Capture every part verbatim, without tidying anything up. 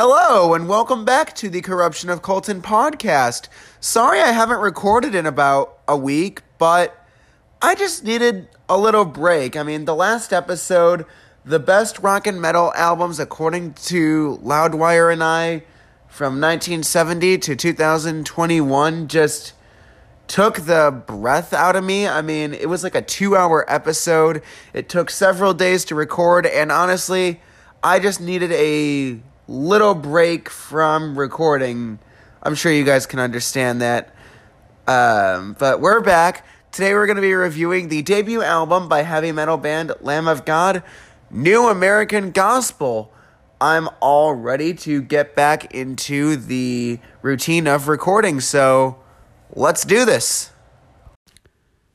Hello, and welcome back to the Corruption of Colton podcast. Sorry I haven't recorded in about a week, but I just needed a little break. I mean, the last episode, the best rock and metal albums according to Loudwire and I from nineteen seventy to two thousand twenty-one just took the breath out of me. I mean, it was like a two-hour episode. It took several days to record, and honestly, I just needed a little break from recording. I'm sure you guys can understand that. Um, but we're back. Today we're going to be reviewing the debut album by heavy metal band Lamb of God, New American Gospel. I'm all ready to get back into the routine of recording, so let's do this.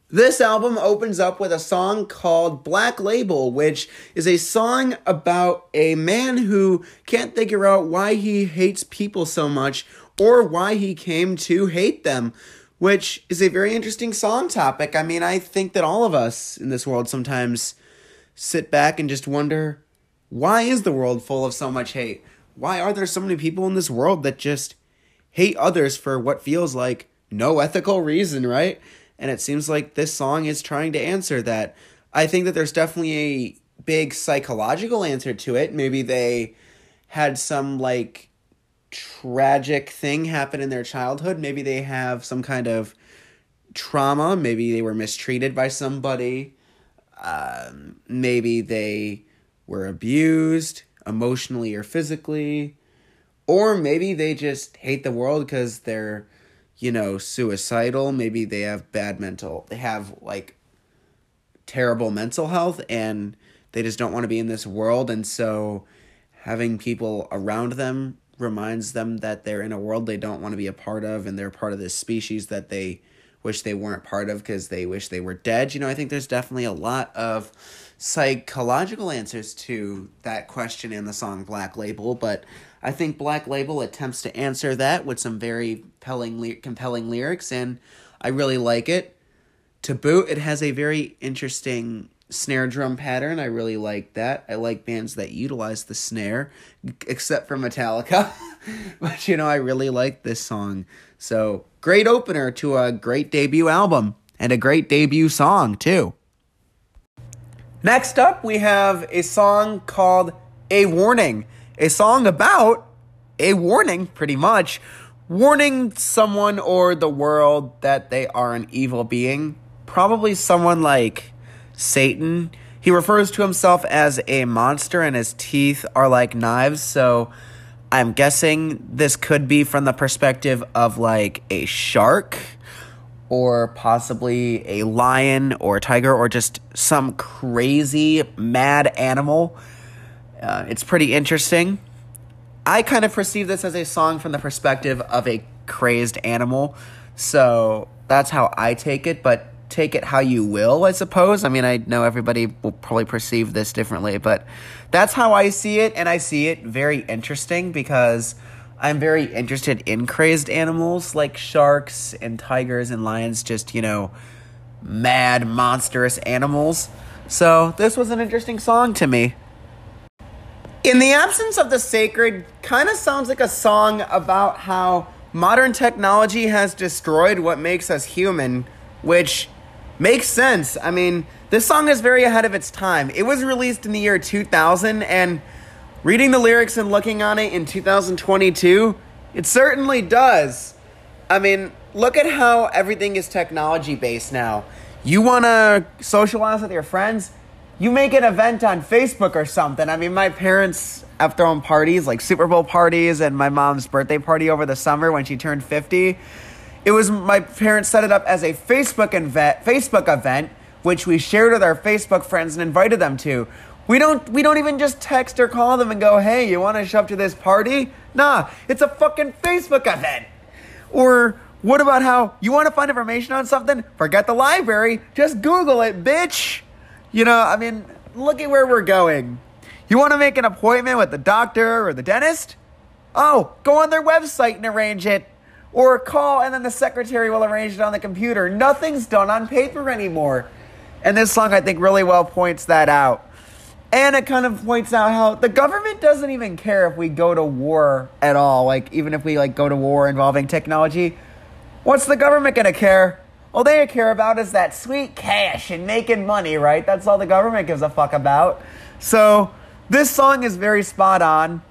This album opens up with a song called Black Label, which is a song about a man who can't figure out why he hates people so much or why he came to hate them, which is a very interesting song topic. I mean, I think that all of us in this world sometimes sit back and just wonder, why is the world full of so much hate? Why are there so many people in this world that just hate others for what feels like no ethical reason, right? And it seems like this song is trying to answer that. I think that there's definitely a big psychological answer to it. Maybe they had some, like, tragic thing happen in their childhood. Maybe they have some kind of trauma. Maybe they were mistreated by somebody. Um, maybe they were abused emotionally or physically. Or maybe they just hate the world because they're, you know, suicidal. Maybe they have bad mental, they have like terrible mental health and they just don't want to be in this world. And so having people around them reminds them that they're in a world they don't want to be a part of. And they're part of this species that they wish they weren't part of because they wish they were dead. You know, I think there's definitely a lot of psychological answers to that question in the song Black Label, but I think Black Label attempts to answer that with some very compelling, compelling lyrics, and I really like it. To boot, it has a very interesting snare drum pattern. I really like that. I like bands that utilize the snare, except for Metallica. But, you know, I really like this song. So, great opener to a great debut album, and a great debut song, too. Next up, we have a song called A Warning. A song about a warning, pretty much, warning someone or the world that they are an evil being, probably someone like Satan. He refers to himself as a monster and his teeth are like knives, so I'm guessing this could be from the perspective of like a shark or possibly a lion or a tiger or just some crazy mad animal. Uh, it's pretty interesting. I kind of perceive this as a song from the perspective of a crazed animal. So that's how I take it, but take it how you will, I suppose. I mean, I know everybody will probably perceive this differently, but that's how I see it. And I see it very interesting because I'm very interested in crazed animals like sharks and tigers and lions, just, you know, mad, monstrous animals. So this was an interesting song to me. In the Absence of the Sacred kind of sounds like a song about how modern technology has destroyed what makes us human, which makes sense. I mean, this song is very ahead of its time. It was released in the year two thousand, and reading the lyrics and looking on it in two thousand twenty-two, it certainly does. I mean, look at how everything is technology-based now. You want to socialize with your friends? You make an event on Facebook or something. I mean, my parents have thrown parties, like Super Bowl parties and my mom's birthday party over the summer when she turned fifty. It was, my parents set it up as a Facebook event, Facebook event, which we shared with our Facebook friends and invited them to. We don't, we don't even just text or call them and go, hey, you want to show up to this party? Nah, it's a fucking Facebook event. Or what about how you want to find information on something? Forget the library. Just Google it, bitch. You know, I mean, look at where we're going. You want to make an appointment with the doctor or the dentist? Oh, go on their website and arrange it. Or call and then the secretary will arrange it on the computer. Nothing's done on paper anymore. And this song, I think, really well points that out. And it kind of points out how the government doesn't even care if we go to war at all. Like, even if we, like, go to war involving technology, what's the government going to care? All they care about is that sweet cash and making money, right? That's all the government gives a fuck about. So this song is very spot on.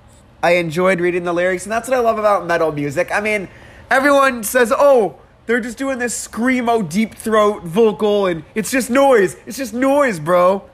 I enjoyed reading the lyrics, and that's what I love about metal music. I mean, everyone says, oh, they're just doing this screamo deep throat vocal, and it's just noise. It's just noise, bro.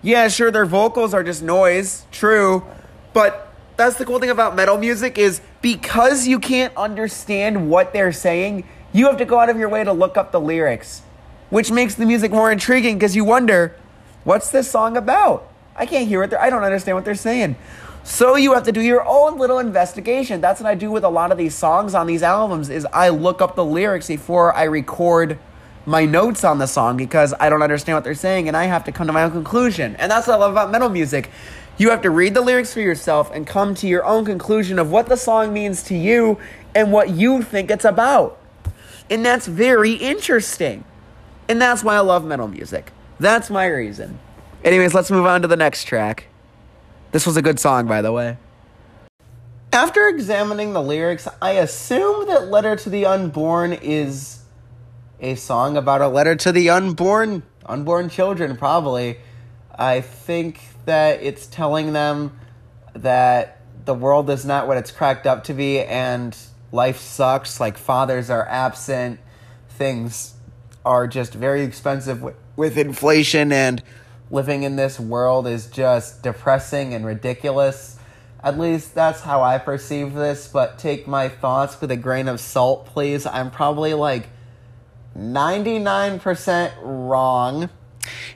Yeah, sure, their vocals are just noise, true, but that's the cool thing about metal music is because you can't understand what they're saying, you have to go out of your way to look up the lyrics, which makes the music more intriguing because you wonder, what's this song about? I can't hear it. I don't understand what they're saying. So you have to do your own little investigation. That's what I do with a lot of these songs on these albums is I look up the lyrics before I record my notes on the song because I don't understand what they're saying and I have to come to my own conclusion. And that's what I love about metal music. You have to read the lyrics for yourself and come to your own conclusion of what the song means to you and what you think it's about. And that's very interesting. And that's why I love metal music. That's my reason. Anyways, let's move on to the next track. This was a good song, by the way. After examining the lyrics, I assume that Letter to the Unborn is a song about a letter to the unborn, unborn children, probably. I think that it's telling them that the world is not what it's cracked up to be and life sucks, like fathers are absent, things are just very expensive w- with inflation, and living in this world is just depressing and ridiculous. At least that's how I perceive this, but take my thoughts with a grain of salt, please. I'm probably like ninety-nine percent wrong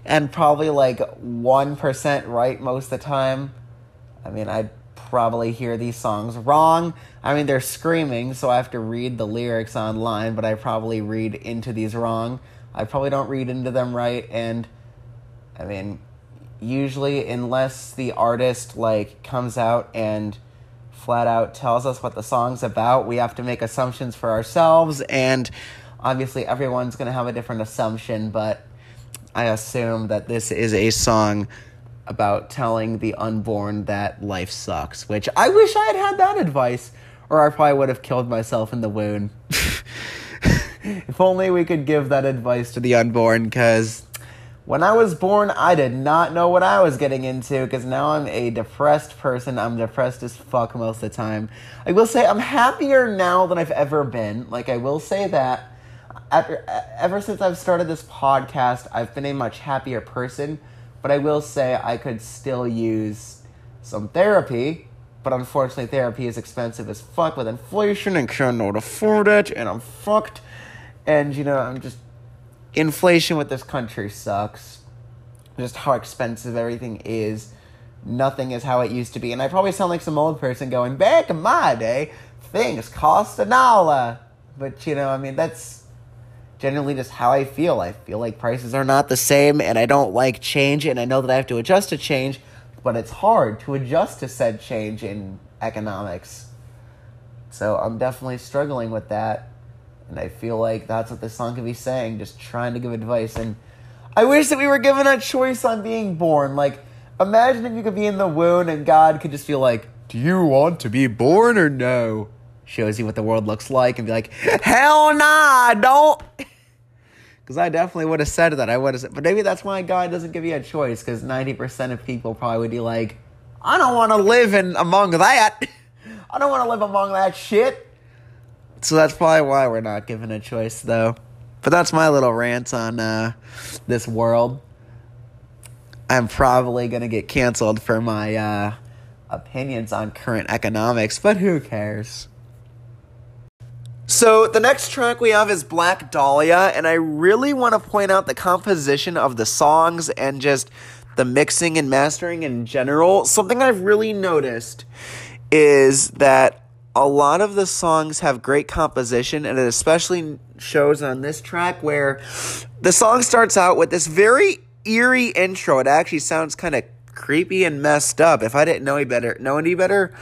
and probably like one percent right most of the time. I mean, I probably hear these songs wrong. I mean, they're screaming, so I have to read the lyrics online, but I probably read into these wrong. I probably don't read into them right, and I mean, usually unless the artist like comes out and flat out tells us what the song's about, we have to make assumptions for ourselves, and obviously, everyone's going to have a different assumption, but I assume that this is a song about telling the unborn that life sucks, which I wish I had had that advice, or I probably would have killed myself in the womb. If only we could give that advice to the unborn, because when I was born, I did not know what I was getting into, because now I'm a depressed person. I'm depressed as fuck most of the time. I will say I'm happier now than I've ever been. Like, I will say that. After, ever since I've started this podcast, I've been a much happier person, but I will say I could still use some therapy, but unfortunately therapy is expensive as fuck with inflation and cannot afford it, and I'm fucked, and you know, I'm just, inflation with this country sucks, just how expensive everything is, nothing is how it used to be, and I probably sound like some old person going, back in my day, things cost a dollar, but you know, I mean, that's generally just how I feel. I feel like prices are not the same, and I don't like change, and I know that I have to adjust to change, but it's hard to adjust to said change in economics. So I'm definitely struggling with that, and I feel like that's what this song could be saying, just trying to give advice, and I wish that we were given a choice on being born. Like, imagine if you could be in the womb, and God could just feel like, do you want to be born or no? Shows you what the world looks like, and be like, hell nah, don't. Because I definitely would have said that. I would have said, but maybe that's why God doesn't give you a choice, because ninety percent of people probably would be like, I don't want to live in among that. I don't want to live among that shit. So that's probably why we're not given a choice, though. But that's my little rant on uh, this world. I'm probably going to get canceled for my uh, opinions on current economics, but who cares? So the next track we have is Black Dahlia, and I really want to point out the composition of the songs and just the mixing and mastering in general. Something I've really noticed is that a lot of the songs have great composition, and it especially shows on this track where the song starts out with this very eerie intro. It actually sounds kind of creepy and messed up. If I didn't know any better, know any better,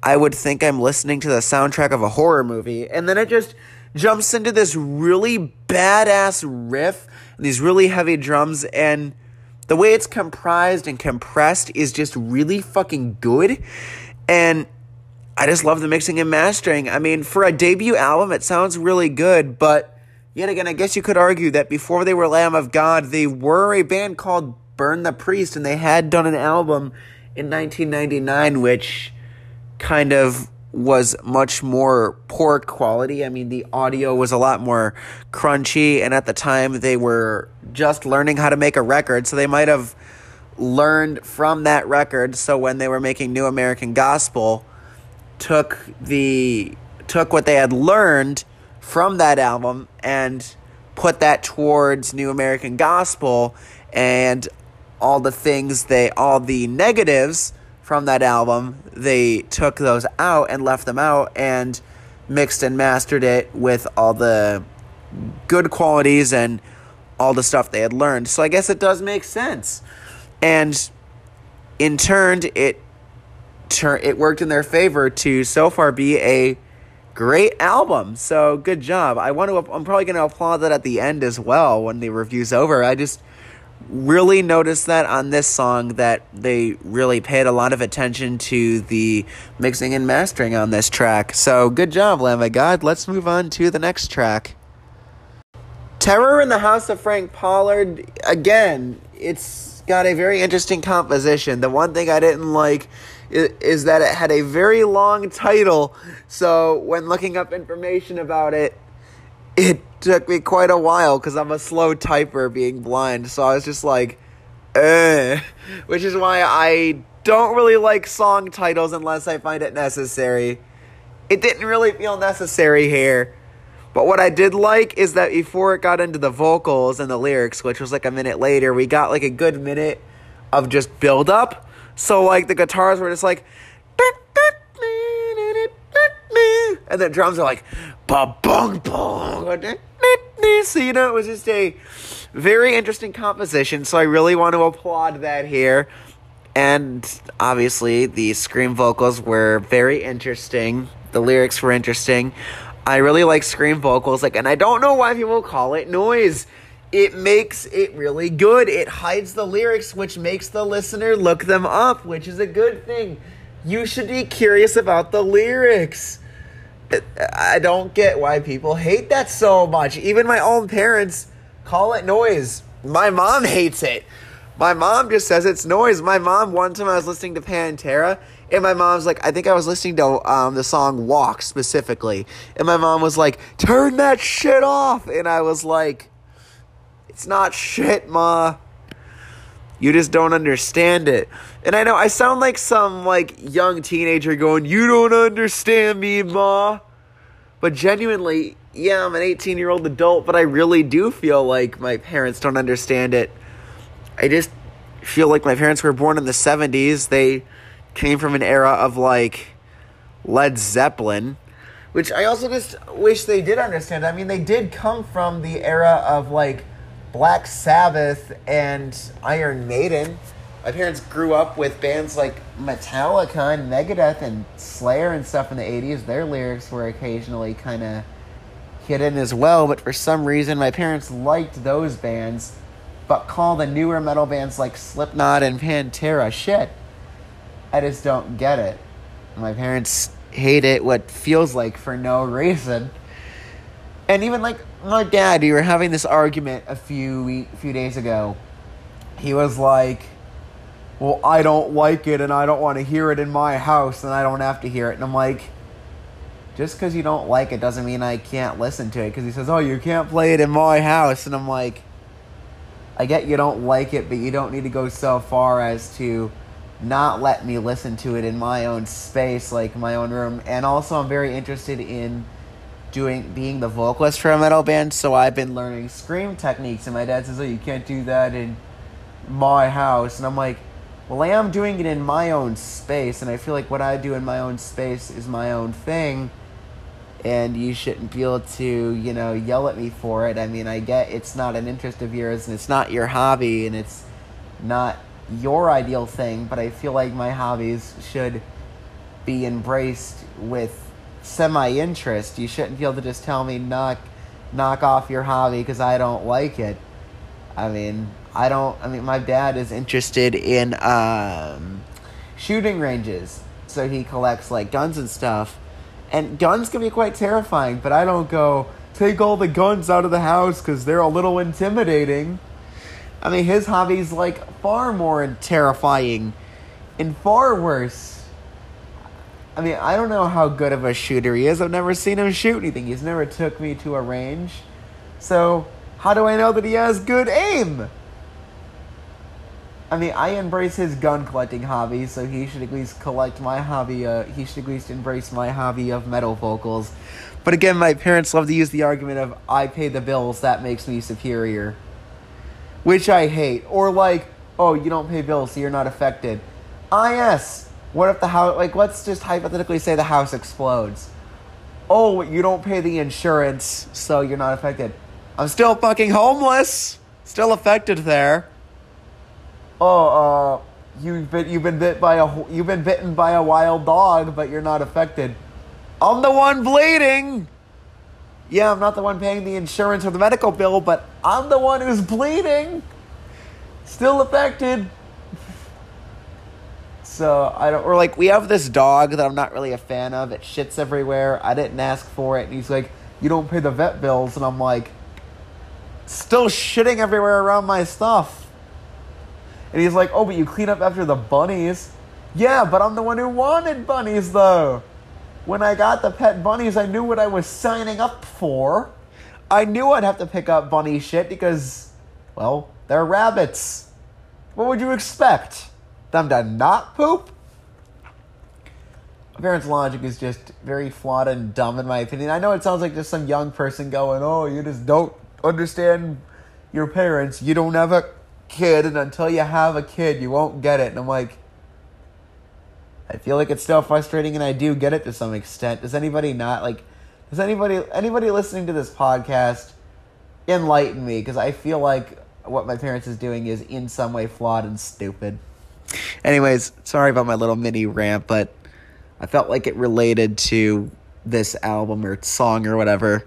I would think I'm listening to the soundtrack of a horror movie, and then it just jumps into this really badass riff, and these really heavy drums, and The way it's comprised and compressed is just really fucking good, and I just love the mixing and mastering. I mean, for a debut album, it sounds really good, but yet again, I guess you could argue that before they were Lamb of God, they were a band called Burn the Priest, and they had done an album in nineteen ninety-nine, which kind of was much more poor quality. I mean, the audio was a lot more crunchy, and at the time they were just learning how to make a record, so they might have learned from that record. So when they were making New American Gospel, took the took what they had learned from that album and put that towards New American Gospel, and all the things they all the negatives from that album, they took those out and left them out and mixed and mastered it with all the good qualities and all the stuff they had learned. So I guess it does make sense. And in turn, it, tur- it worked in their favor to so far be a great album. So good job. I want to, I'm probably going to applaud that at the end as well when the review's over. I just really noticed that on this song, that they really paid a lot of attention to the mixing and mastering on this track. So good job, Lamb of God. Let's move on to the next track. Terror in the House of Frank Pollard. Again, it's got a very interesting composition. The one thing I didn't like is, is that it had a very long title. So when looking up information about it, it took me quite a while because I'm a slow typer being blind, so I was just like, eh, which is why I don't really like song titles unless I find it necessary. It didn't really feel necessary here, but what I did like is that before it got into the vocals and the lyrics, which was like a minute later, we got like a good minute of just build up. So like the guitars were just like, and the drums are like, ba-bong bong. So, you know, it was just a very interesting composition. So I really want to applaud that here. And obviously the scream vocals were very interesting. The lyrics were interesting. I really like scream vocals. Like, and I don't know why people call it noise. It makes it really good. It hides the lyrics, which makes the listener look them up, which is a good thing. You should be curious about the lyrics. I don't get why people hate that so much. Even my own parents call it noise. My mom hates it. My mom just says it's noise. My mom, one time I was listening to Pantera, and my mom's like, I think I was listening to um, the song Walk specifically, and my mom was like, turn that shit off. And I was like, it's not shit, Ma. You just don't understand it. And I know I sound like some like young teenager going, you don't understand me, Ma. But genuinely, yeah, I'm an eighteen-year-old adult, but I really do feel like my parents don't understand it. I just feel like my parents were born in the seventies. They came from an era of like Led Zeppelin, which I also just wish they did understand. I mean, they did come from the era of like Black Sabbath and Iron Maiden. My parents grew up with bands like Metallica and Megadeth and Slayer and stuff in the eighties. Their lyrics were occasionally kind of hidden as well, but for some reason my parents liked those bands, but call the newer metal bands like Slipknot and Pantera shit. I just don't get it. My parents hate it, what feels like for no reason. And even like my dad, we were having this argument a few week, few days ago. He was like, well, I don't like it and I don't want to hear it in my house and I don't have to hear it. And I'm like, just because you don't like it doesn't mean I can't listen to it. Because he says, oh, you can't play it in my house. And I'm like, I get you don't like it, but you don't need to go so far as to not let me listen to it in my own space, like my own room. And also I'm very interested in doing being the vocalist for a metal band, so I've been learning scream techniques, and my dad says, oh, you can't do that in my house. And I'm like, well, I am doing it in my own space, and I feel like what I do in my own space is my own thing, and you shouldn't be able to, you know, yell at me for it. I mean, I get it's not an interest of yours, and it's not your hobby, and it's not your ideal thing, but I feel like my hobbies should be embraced with semi-interest. You shouldn't be able to just tell me knock knock off your hobby because I don't like it. I mean, I don't, I mean, my dad is interested in um, shooting ranges. So he collects, like, guns and stuff. And guns can be quite terrifying, but I don't go, take all the guns out of the house because they're a little intimidating. I mean, his hobby's, like, far more terrifying and far worse. I mean, I don't know how good of a shooter he is. I've never seen him shoot anything. He's never took me to a range. So, how do I know that he has good aim? I mean, I embrace his gun collecting hobby, so he should at least collect my hobby, uh, he should at least embrace my hobby of metal vocals. But again, my parents love to use the argument of, I pay the bills, that makes me superior. Which I hate. Or like, oh, you don't pay bills, so you're not affected. Ah, yes. What if the house, like, let's just hypothetically say the house explodes. Oh, you don't pay the insurance, so you're not affected. I'm still fucking homeless. Still affected there. Oh, uh, you've been you've been bit by a you've been bitten by a wild dog, but you're not affected. I'm the one bleeding. Yeah, I'm not the one paying the insurance or the medical bill, but I'm the one who's bleeding. Still affected. So I don't. Or like, we have this dog that I'm not really a fan of. It shits everywhere. I didn't ask for it, and he's like, "You don't pay the vet bills," and I'm like, "Still shitting everywhere around my stuff." And he's like, oh, but you clean up after the bunnies. Yeah, but I'm the one who wanted bunnies, though. When I got the pet bunnies, I knew what I was signing up for. I knew I'd have to pick up bunny shit because, well, they're rabbits. What would you expect? Them to not poop? My parents' logic is just very flawed and dumb, in my opinion. I know it sounds like just some young person going, oh, you just don't understand your parents. You don't have a kid, and until you have a kid, you won't get it. And I'm like, I feel like it's still frustrating, and I do get it to some extent. Does anybody not, like, does anybody, anybody listening to this podcast, enlighten me? Because I feel like what my parents is doing is in some way flawed and stupid. Anyways, sorry about my little mini rant, but I felt like it related to this album or song or whatever.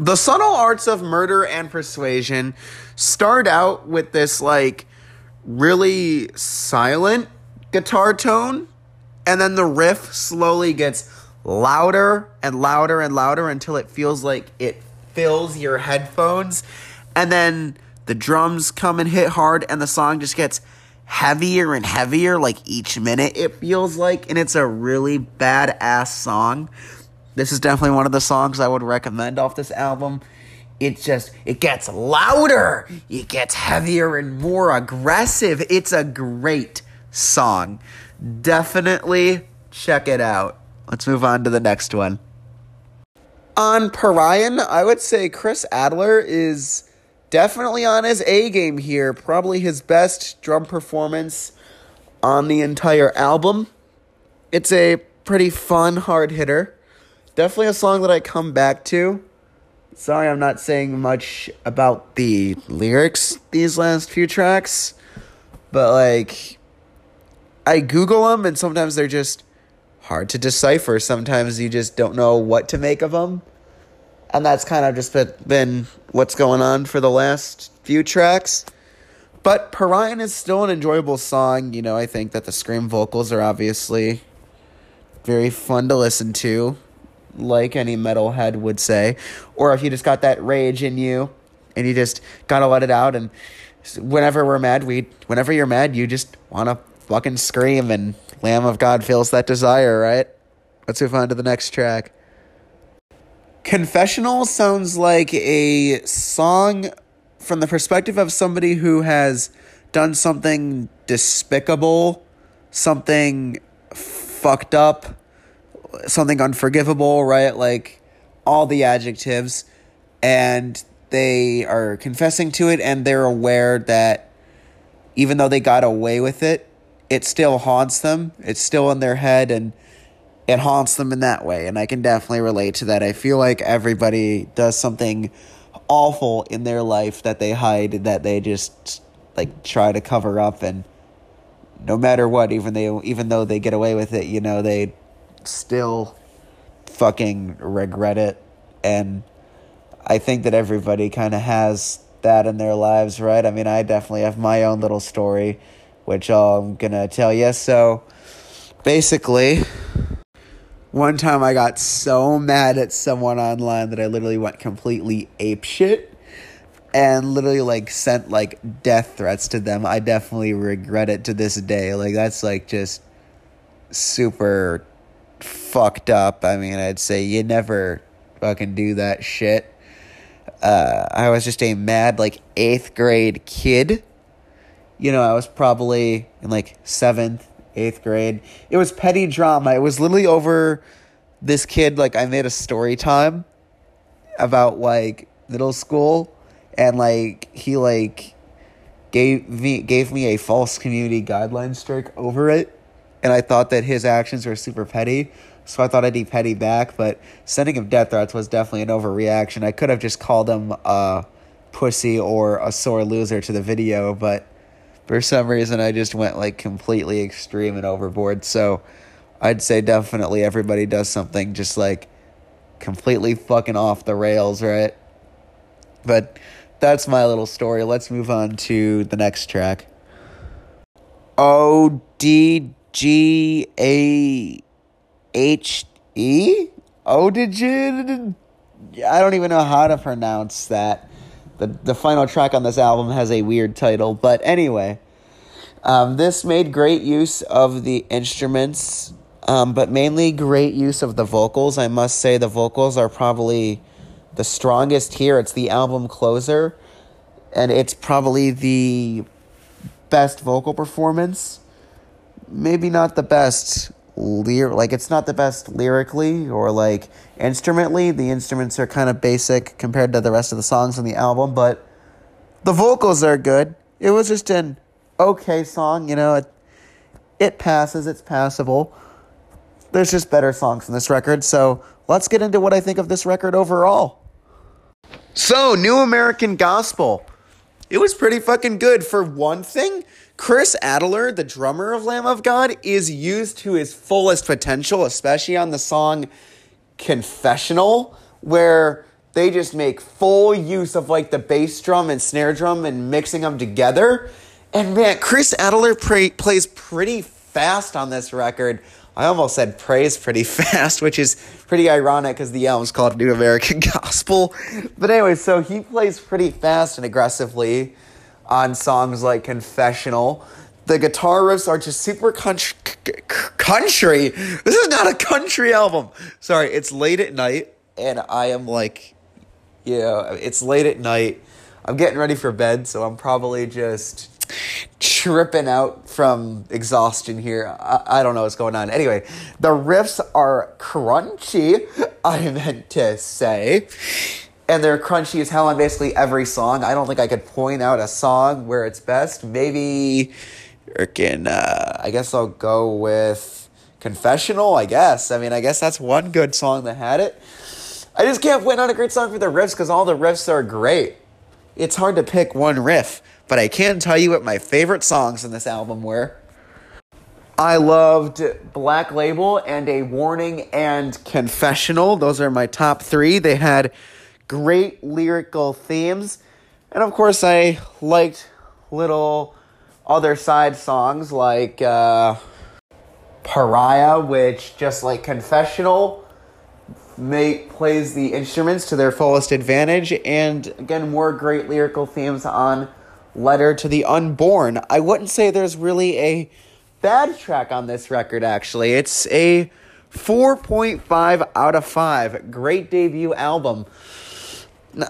The subtle arts of murder and persuasion start out with this, like, really silent guitar tone, and then the riff slowly gets louder and louder and louder until it feels like it fills your headphones, and then the drums come and hit hard, and the song just gets heavier and heavier, like, each minute, it feels like, and it's a really badass song. This is definitely one of the songs I would recommend off this album. It just, it gets louder. It gets heavier and more aggressive. It's a great song. Definitely check it out. Let's move on to the next one. On Parian, I would say Chris Adler is definitely on his A game here. Probably his best drum performance on the entire album. It's a pretty fun hard hitter. Definitely a song that I come back to. Sorry, I'm not saying much about the lyrics these last few tracks. But, like, I Google them, and sometimes they're just hard to decipher. Sometimes you just don't know what to make of them. And that's kind of just been what's going on for the last few tracks. But Parian is still an enjoyable song. You know, I think that the scream vocals are obviously very fun to listen to, like any metalhead would say, or if you just got that rage in you and you just gotta let it out. And whenever we're mad, we whenever you're mad, you just wanna fucking scream, and Lamb of God feels that desire, right? Let's move on to the next track. Confessional sounds like a song from the perspective of somebody who has done something despicable, something fucked up, something unforgivable, right? Like, all the adjectives, and they are confessing to it, and they're aware that even though they got away with it, it still haunts them. It's still in their head, and it haunts them in that way, and I can definitely relate to that. I feel like everybody does something awful in their life that they hide, that they just, like, try to cover up, and no matter what, even they even though they get away with it, you know, they still fucking regret it. And I think that everybody kind of has that in their lives, right? I mean, I definitely have my own little story, which I'm going to tell you. So basically, one time I got so mad at someone online that I literally went completely apeshit and literally, like, sent, like, death threats to them. I definitely regret it to this day. Like, that's, like, just super fucked up. I mean, I'd say you never fucking do that shit. Uh, I was just a mad, like, eighth grade kid. You know, I was probably in, like, seventh, eighth grade. It was petty drama. It was literally over this kid. Like, I made a story time about, like, middle school, and, like, he, like, gave me gave me a false community guideline strike over it, and I thought that his actions were super petty. So I thought I'd be petty back, but sending him death threats was definitely an overreaction. I could have just called him a pussy or a sore loser to the video, but for some reason I just went, like, completely extreme and overboard. So I'd say definitely everybody does something just, like, completely fucking off the rails, right? But that's my little story. Let's move on to the next track. O D G A H E? Odigen? I don't even know how to pronounce that. The the final track on this album has a weird title. But anyway, um, this made great use of the instruments, um, but mainly great use of the vocals. I must say the vocals are probably the strongest here. It's the album closer, and it's probably the best vocal performance. Maybe not the best Lyr- like it's not the best lyrically or, like, instrumentally. The instruments are kind of basic compared to the rest of the songs on the album, but the vocals are good. It was just an okay song, you know. It it passes. It's passable. There's just better songs on this record. So let's get into what I think of this record overall. So, New American Gospel. It was pretty fucking good. For one thing, Chris Adler, the drummer of Lamb of God, is used to his fullest potential, especially on the song Confessional, where they just make full use of, like, the bass drum and snare drum and mixing them together. And, man, Chris Adler pra- plays pretty fast on this record. I almost said prays pretty fast, which is pretty ironic because the album's called New American Gospel. But anyway, so he plays pretty fast and aggressively on songs like Confessional. The guitar riffs are just super country. country. This is not a country album. Sorry, it's late at night, and I am like, you know, it's late at night. I'm getting ready for bed, so I'm probably just tripping out from exhaustion here. I, I don't know what's going on. Anyway, the riffs are crunchy, I meant to say. And they're crunchy as hell on basically every song. I don't think I could point out a song where it's best. Maybe, freaking, uh, I guess I'll go with Confessional, I guess. I mean, I guess that's one good song that had it. I just can't point out a great song for the riffs because all the riffs are great. It's hard to pick one riff, but I can tell you what my favorite songs in this album were. I loved Black Label and A Warning and Confessional. Those are my top three. They had great lyrical themes. And of course, I liked little other side songs like uh, Pariah, which, just like Confessional, Mate plays the instruments to their fullest advantage. And again, more great lyrical themes on Letter to the Unborn. I wouldn't say there's really a bad track on this record, actually. It's a four point five out of five. Great debut album.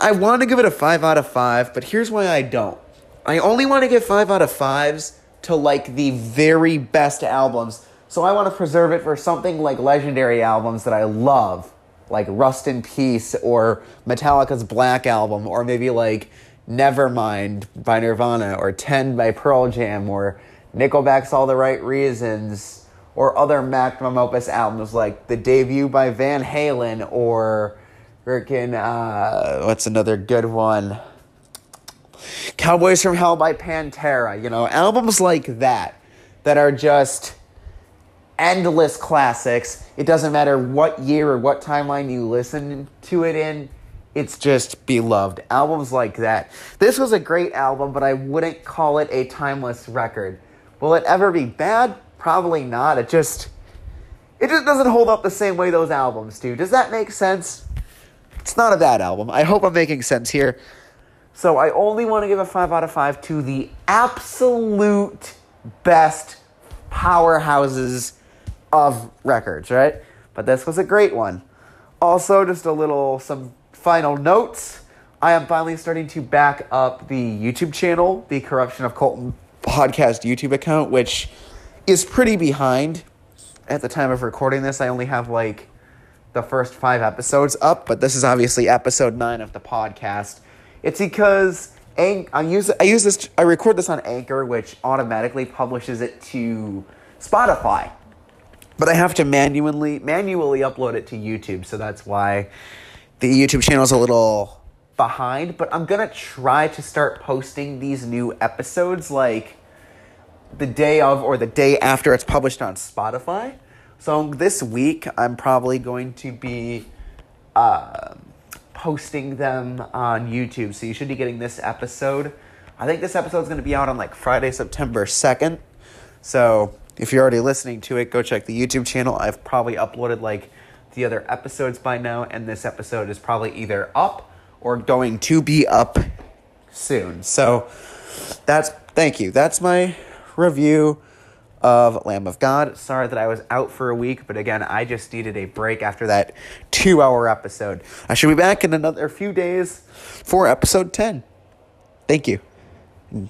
I want to give it a five out of five, but here's why I don't. I only want to give five out of fives to, like, the very best albums. So I want to preserve it for something like legendary albums that I love, like Rust in Peace or Metallica's Black Album, or maybe like Nevermind by Nirvana or Ten by Pearl Jam or Nickelback's All the Right Reasons or other magnum opus albums like The Debut by Van Halen or freaking, uh, what's another good one? Cowboys from Hell by Pantera. You know, albums like that that are just endless classics. It doesn't matter what year or what timeline you listen to it in. It's just beloved. Albums like that. This was a great album, but I wouldn't call it a timeless record. Will it ever be bad? Probably not. It just... It just doesn't hold up the same way those albums do. Does that make sense? It's not a bad album. I hope I'm making sense here. So I only want to give a five out of five to the absolute best powerhouses of records, right? But this was a great one. Also, just a little, some final notes. I am finally starting to back up the YouTube channel, the Corruption of Colton podcast YouTube account, which is pretty behind. At the time of recording this, I only have, like, the first five episodes up, but this is obviously episode nine of the podcast. It's because An- I use I use this I record this on Anchor, which automatically publishes it to Spotify, but I have to manually manually upload it to YouTube, so that's why the YouTube channel is a little behind. But I'm gonna try to start posting these new episodes, like, the day of or the day after it's published on Spotify. So this week, I'm probably going to be uh, posting them on YouTube. So you should be getting this episode. I think this episode is going to be out on, like, Friday, September second. So if you're already listening to it, go check the YouTube channel. I've probably uploaded, like, the other episodes by now. And this episode is probably either up or going to be up soon. So that's... Thank you. That's my... review of Lamb of God. Sorry that I was out for a week, but again, I just needed a break after that two-hour episode. I should be back in another few days for episode ten. Thank you.